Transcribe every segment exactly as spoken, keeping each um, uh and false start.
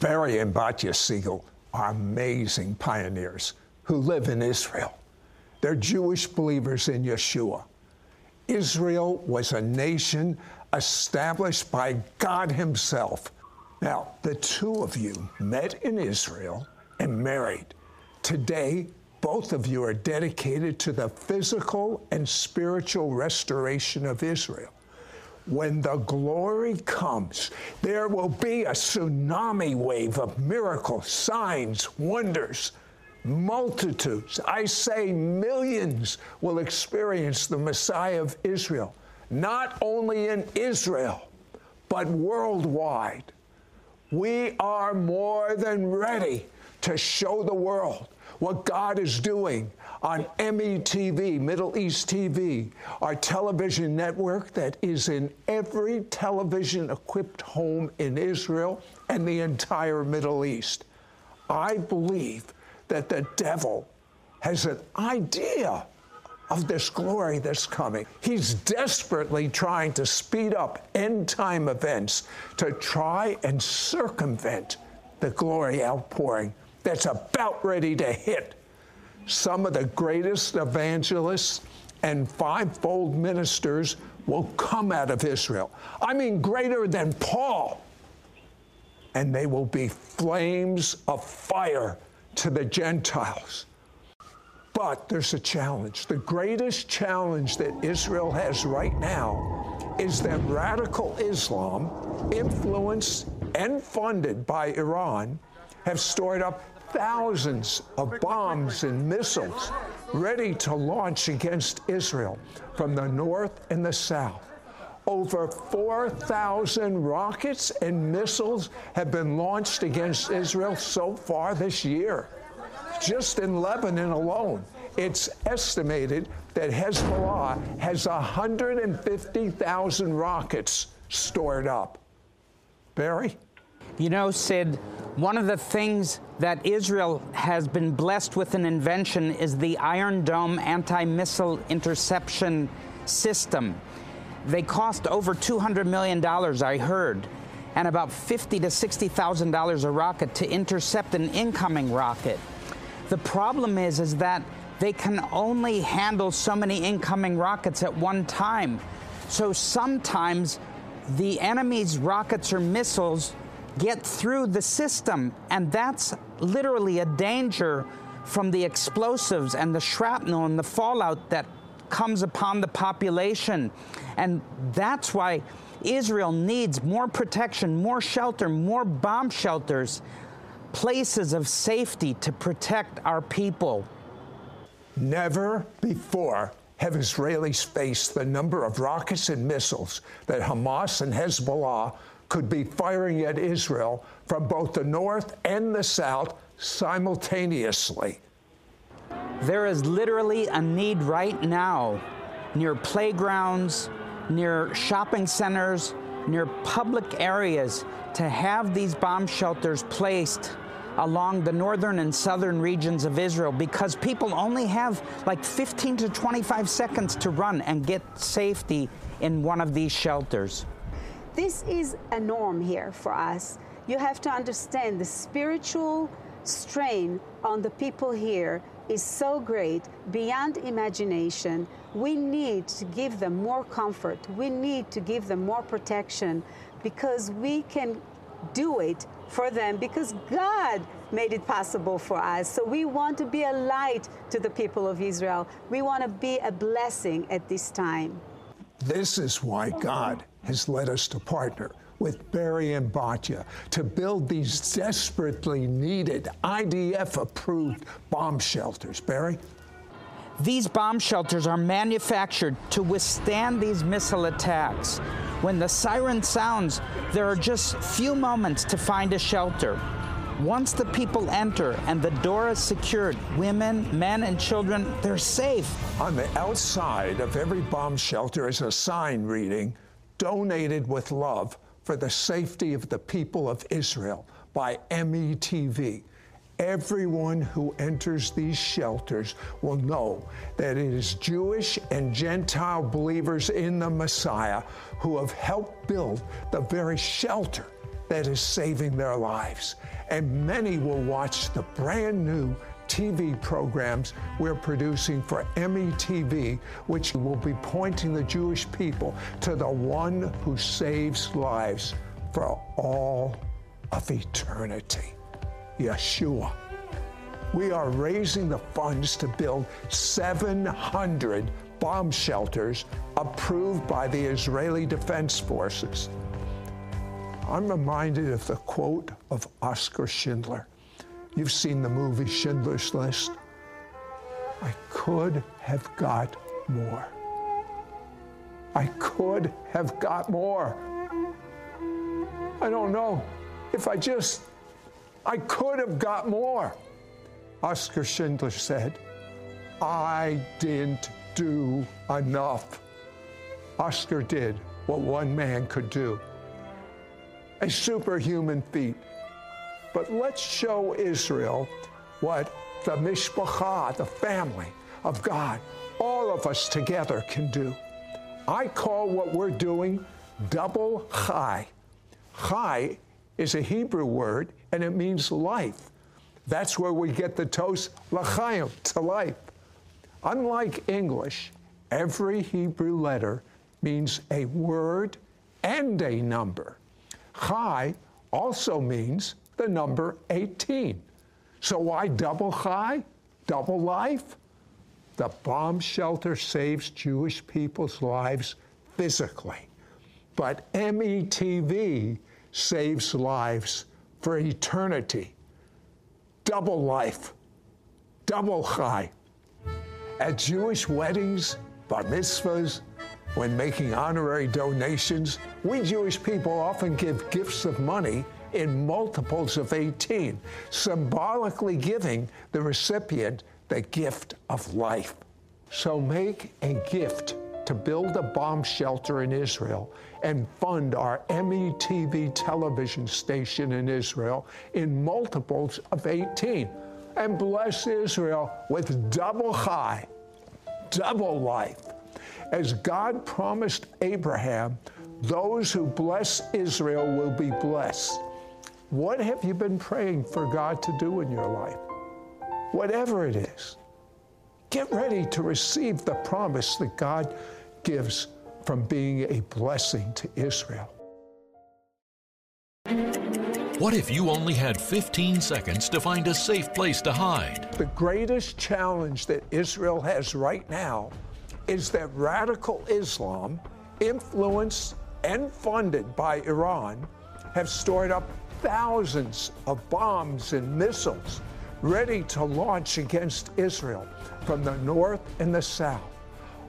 Barry and Batya Siegel are amazing pioneers who live in Israel. They're Jewish believers in Yeshua. Israel was a nation established by God himself. Now, the two of you met in Israel and married. Today, both of you are dedicated to the physical and spiritual restoration of Israel. When the glory comes, there will be a tsunami wave of miracles, signs, wonders. Multitudes, I say millions, will experience the Messiah of Israel, not only in Israel, but worldwide. We are more than ready to show the world what God is doing on M E T V, Middle East T V, our television network that is in every television-equipped home in Israel and the entire Middle East. I believe that the devil has an idea of this glory that's coming. He's desperately trying to speed up end-time events to try and circumvent the glory outpouring that's about ready to hit. Some of the greatest evangelists and fivefold ministers will come out of Israel. I mean, greater than Paul. And they will be flames of fire to the Gentiles. But there's a challenge. The greatest challenge that Israel has right now is that radical Islam, influenced and funded by Iran, have stored up thousands of bombs and missiles ready to launch against Israel from the north and the south. Over four thousand rockets and missiles have been launched against Israel so far this year. Just in Lebanon alone, it's estimated that Hezbollah has one hundred fifty thousand rockets stored up. Barry? You know, Sid, one of the things that Israel has been blessed with an invention is the Iron Dome anti-missile interception system. They cost over two hundred million dollars, I heard, and about fifty thousand to sixty thousand dollars a rocket to intercept an incoming rocket. The problem is, is that they can only handle so many incoming rockets at one time. So sometimes the enemy's rockets or missiles get through the system, and that's literally a danger from the explosives and the shrapnel and the fallout that comes upon the population. And that's why Israel needs more protection, more shelter, more bomb shelters, places of safety to protect our people. Never before have Israelis faced the number of rockets and missiles that Hamas and Hezbollah could be firing at Israel from both the north and the south simultaneously. There is literally a need right now near playgrounds, near shopping centers, near public areas to have these bomb shelters placed along the northern and southern regions of Israel, because people only have like fifteen to twenty-five seconds to run and get safety in one of these shelters. This is a norm here for us. You have to understand the spiritual strain on the people here is so great, beyond imagination. We need to give them more comfort. We need to give them more protection, because we can do it for them, because God made it possible for us. So we want to be a light to the people of Israel. We want to be a blessing at this time. This is why God has led us to partner with Barry and Batya to build these desperately needed I D F-approved bomb shelters. Barry? These bomb shelters are manufactured to withstand these missile attacks. When the siren sounds, there are just few moments to find a shelter. Once the people enter and the door is secured, women, men, and children, they're safe. On the outside of every bomb shelter is a sign reading, "Donated with love for the safety of the people of Israel" by M E T V. Everyone who enters these shelters will know that it is Jewish and Gentile believers in the Messiah who have helped build the very shelter that is saving their lives. And many will watch the brand new T V programs we're producing for M E T V, which will be pointing the Jewish people to the one who saves lives for all of eternity, Yeshua. We are raising the funds to build seven hundred bomb shelters approved by the Israeli Defense Forces. I'm reminded of the quote of Oskar Schindler. You've seen the movie Schindler's List. I could have got more. I could have got more. I don't know if I just, I could have got more. Oskar Schindler said, I didn't do enough. Oskar did what one man could do, a superhuman feat. But let's show Israel what the mishpacha, the family of God, all of us together can do. I call what we're doing double chai. Chai is a Hebrew word, and it means life. That's where we get the toast, l'chaim, to life. Unlike English, every Hebrew letter means a word and a number. Chai also means the number eighteen. So why double chai, double life? The bomb shelter saves Jewish people's lives physically, but M E T V saves lives for eternity. Double life, double chai. At Jewish weddings, bar mitzvahs, when making honorary donations, we Jewish people often give gifts of money in multiples of eighteen, symbolically giving the recipient the gift of life. So make a gift to build a bomb shelter in Israel and fund our M E T V television station in Israel in multiples of eighteen, and bless Israel with double chai, double life. As God promised Abraham, those who bless Israel will be blessed. What have you been praying for God to do in your life? Whatever it is, get ready to receive the promise that God gives from being a blessing to Israel. What if you only had fifteen seconds to find a safe place to hide? The greatest challenge that Israel has right now is that radical Islam, influenced and funded by Iran, have stored up thousands of bombs and missiles ready to launch against Israel from the north and the south.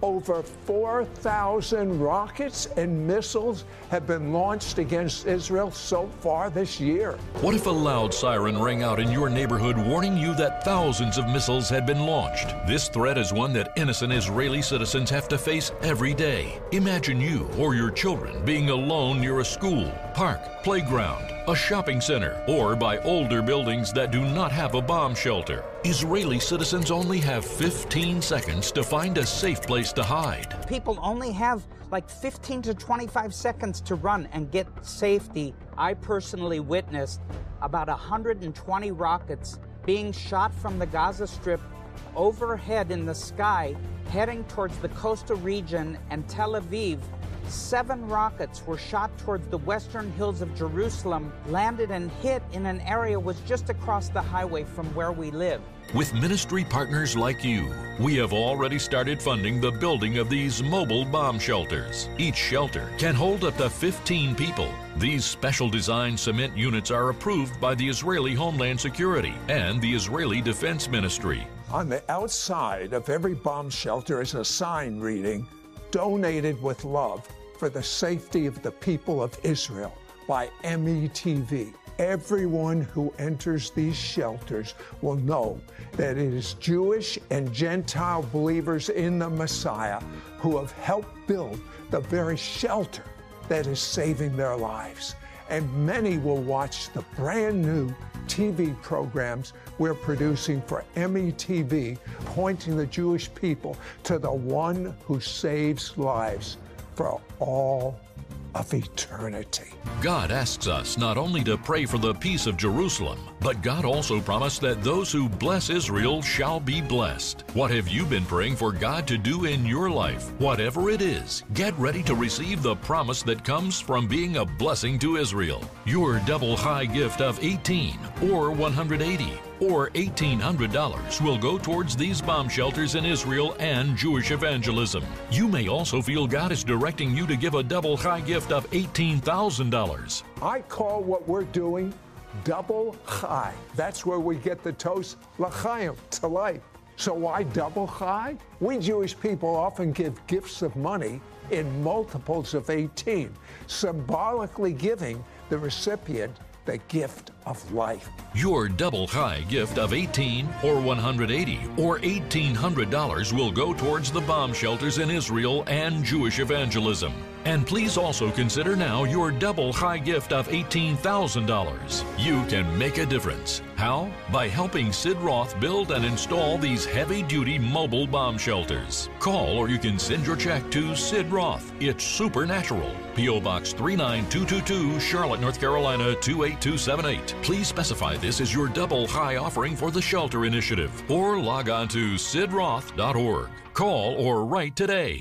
Over four thousand rockets and missiles have been launched against Israel so far this year. What if a loud siren rang out in your neighborhood warning you that thousands of missiles had been launched? This threat is one that innocent Israeli citizens have to face every day. Imagine you or your children being alone near a school, park, playground, a shopping center, or by older buildings that do not have a bomb shelter. Israeli citizens only have fifteen seconds to find a safe place to hide. People only have like fifteen to twenty-five seconds to run and get safety. I personally witnessed about one hundred twenty rockets being shot from the Gaza Strip overhead in the sky, heading towards the coastal region and Tel Aviv. Seven rockets were shot towards the western hills of Jerusalem, landed and hit in an area was just across the highway from where we live. With ministry partners like you, we have already started funding the building of these mobile bomb shelters. Each shelter can hold up to fifteen people. These special design cement units are approved by the Israeli Homeland Security and the Israeli Defense Ministry. On the outside of every bomb shelter is a sign reading, donated with love for the safety of the people of Israel by M E T V. Everyone who enters these shelters will know that it is Jewish and Gentile believers in the Messiah who have helped build the very shelter that is saving their lives. And many will watch the brand new T V programs we're producing for M E T V, pointing the Jewish people to the one who saves lives for all of eternity. God asks us not only to pray for the peace of Jerusalem, but God also promised that those who bless Israel shall be blessed. What have you been praying for God to do in your life? Whatever it is, get ready to receive the promise that comes from being a blessing to Israel. Your double high gift of eighteen or one hundred eighty or eighteen hundred dollars will go towards these bomb shelters in Israel and Jewish evangelism. You may also feel God is directing you to give a double high gift of eighteen thousand dollars. I call what we're doing double chai. That's where we get the toast, l'chaim, to life. So why double chai? We Jewish people often give gifts of money in multiples of eighteen, symbolically giving the recipient the gift of life. Your double high gift of eighteen or one hundred eighty or eighteen hundred dollars will go towards the bomb shelters in Israel and Jewish evangelism. And please also consider now your double high gift of eighteen thousand dollars. You can make a difference. How? By helping Sid Roth build and install these heavy-duty mobile bomb shelters. Call or you can send your check to Sid Roth. It's supernatural. P O Box three nine two two two, Charlotte, North Carolina two eight two seven eight. Please specify this as your double high offering for the shelter initiative, or log on to Sid Roth dot org. Call or write today.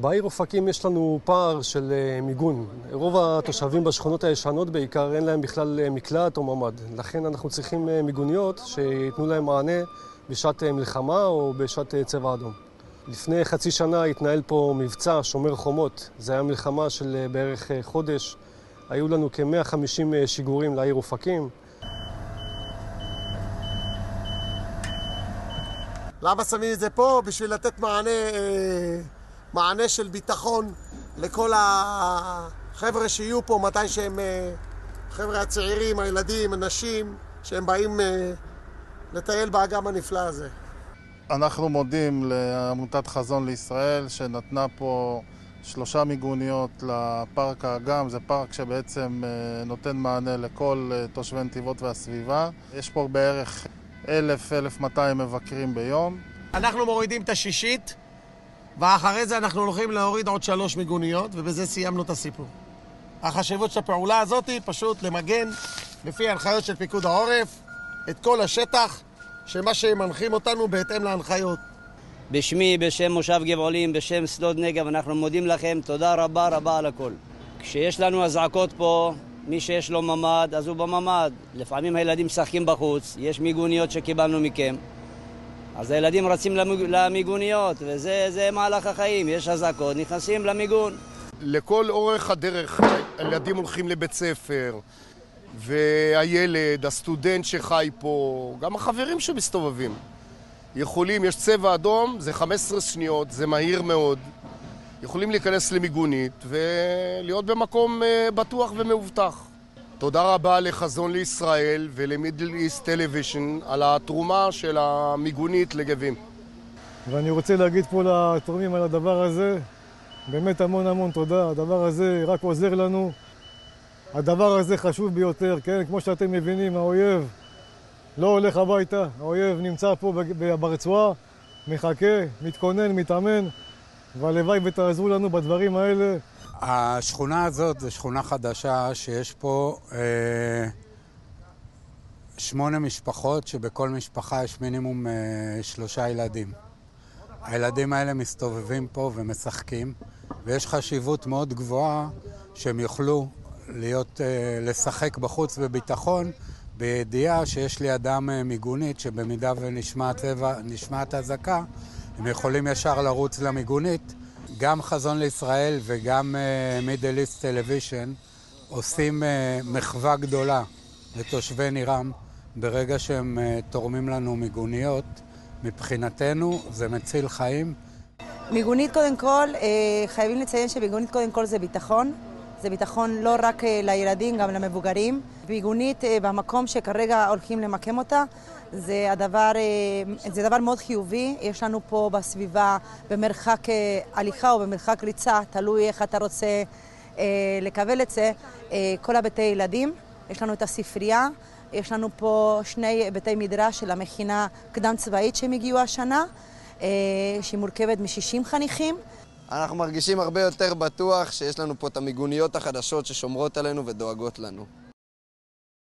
בעיר אופקים יש לנו פער של מיגון. רוב התושבים בשכונות הישנות בעיקר אין להם בכלל מקלט או ממ"ד. לכן אנחנו צריכים מיגוניות שיתנו להם מענה בשעת מלחמה או בשעת צבע אדום. לפני חצי שנה התנהל פה מבצע שומר חומות. זה היה מלחמה של בערך חודש. היו לנו כ-מאה וחמישים שיגורים לעיר אופקים. למה שמים את זה פה? בשביל לתת מענה... מענה של ביטחון לכל החבר'ה שיהיו פה, מתי שהם חבר'ה הצעירים, הילדים, הנשים, שהם באים לטייל באגם הנפלא הזה. אנחנו מודים לעמותת חזון לישראל שנתנה פה שלושה מיגוניות לפארק האגם. זה פארק שבעצם נותן מענה לכל תושבי נתיבות והסביבה. יש פה בערך אלף עד אלף ומאתיים מבקרים ביום. אנחנו מורידים את השישית. ואחרי זה אנחנו הולכים להוריד עוד שלוש מיגוניות, ובזה סיימנו את הסיפור. החשיבות של הפעולה הזאת היא פשוט למגן, לפי ההנחיות של פיקוד העורף, את כל השטח, שמה שמנחים אותנו בהתאם להנחיות. בשמי, בשם מושב גבעולים, בשם שדות נגב, אנחנו מודים לכם, תודה רבה רבה על הכל. כשיש לנו הזעקות פה, מי שיש לו ממ"ד, אז הוא בממ"ד. לפעמים הילדים משחקים בחוץ, יש מיגוניות שקיבלנו מכם. אז הילדים רצים למיגוניות, וזה מהלך החיים, יש הזעקות, נכנסים למיגון. לכל אורך הדרך, הילדים הולכים לבית ספר, והילד, הסטודנט שחי פה, גם החברים שמסתובבים. יכולים, יש צבע אדום, זה חמש עשרה שניות, זה מהיר מאוד. יכולים להיכנס למיגונית ולהיות במקום בטוח ומאובטח. תודה רבה לחזון לישראל ולמידל איסט טלוויז'ן על התרומה של המיגונית לגבים. ואני רוצה להגיד פה לתורמים על הדבר הזה, באמת המון המון תודה. הדבר הזה רק עוזר לנו. הדבר הזה חשוב ביותר, כן? כמו שאתם מבינים, האויב לא הולך הביתה. האויב נמצא פה ברצועה, מחכה, מתכונן, מתאמן, והלוואי ותעזרו לנו בדברים האלה. השכונה הזאת זו שכונה חדשה שיש פה אה, שמונה משפחות שבכל משפחה יש מינימום אה, שלושה ילדים. הילדים האלה מסתובבים פה ומשחקים, ויש חשיבות מאוד גבוהה שהם יוכלו להיות, אה, לשחק בחוץ בביטחון, בידיעה שיש לידם אה, מיגונית שבמידה ונשמעת נשמעת אזעקה הם יכולים ישר לרוץ למיגונית. גם חזון לישראל וגם מידל איסט טלוויז'ן עושים uh, מחווה גדולה לתושבי נירם ברגע שהם uh, תורמים לנו מיגוניות. מבחינתנו זה מציל חיים. מיגונית קודם כל, uh, חייבים לציין שמיגונית קודם כל זה ביטחון. זה ביטחון לא רק uh, לילדים, גם למבוגרים. מיגונית uh, במקום שכרגע הולכים למקם אותה, זה הדבר, זה דבר מאוד חיובי. יש לנו פה בסביבה במרחק הליכה או במרחק ריצה, תלוי איך אתה רוצה לקבל את זה, כל הבתי ילדים. יש לנו את הספרייה, יש לנו פה שני בתי מדרש של המכינה קדם צבאית שהם הגיעו השנה, שהיא מורכבת מ-שישים חניכים. אנחנו מרגישים הרבה יותר בטוח שיש לנו פה את המיגוניות החדשות ששומרות עלינו ודואגות לנו.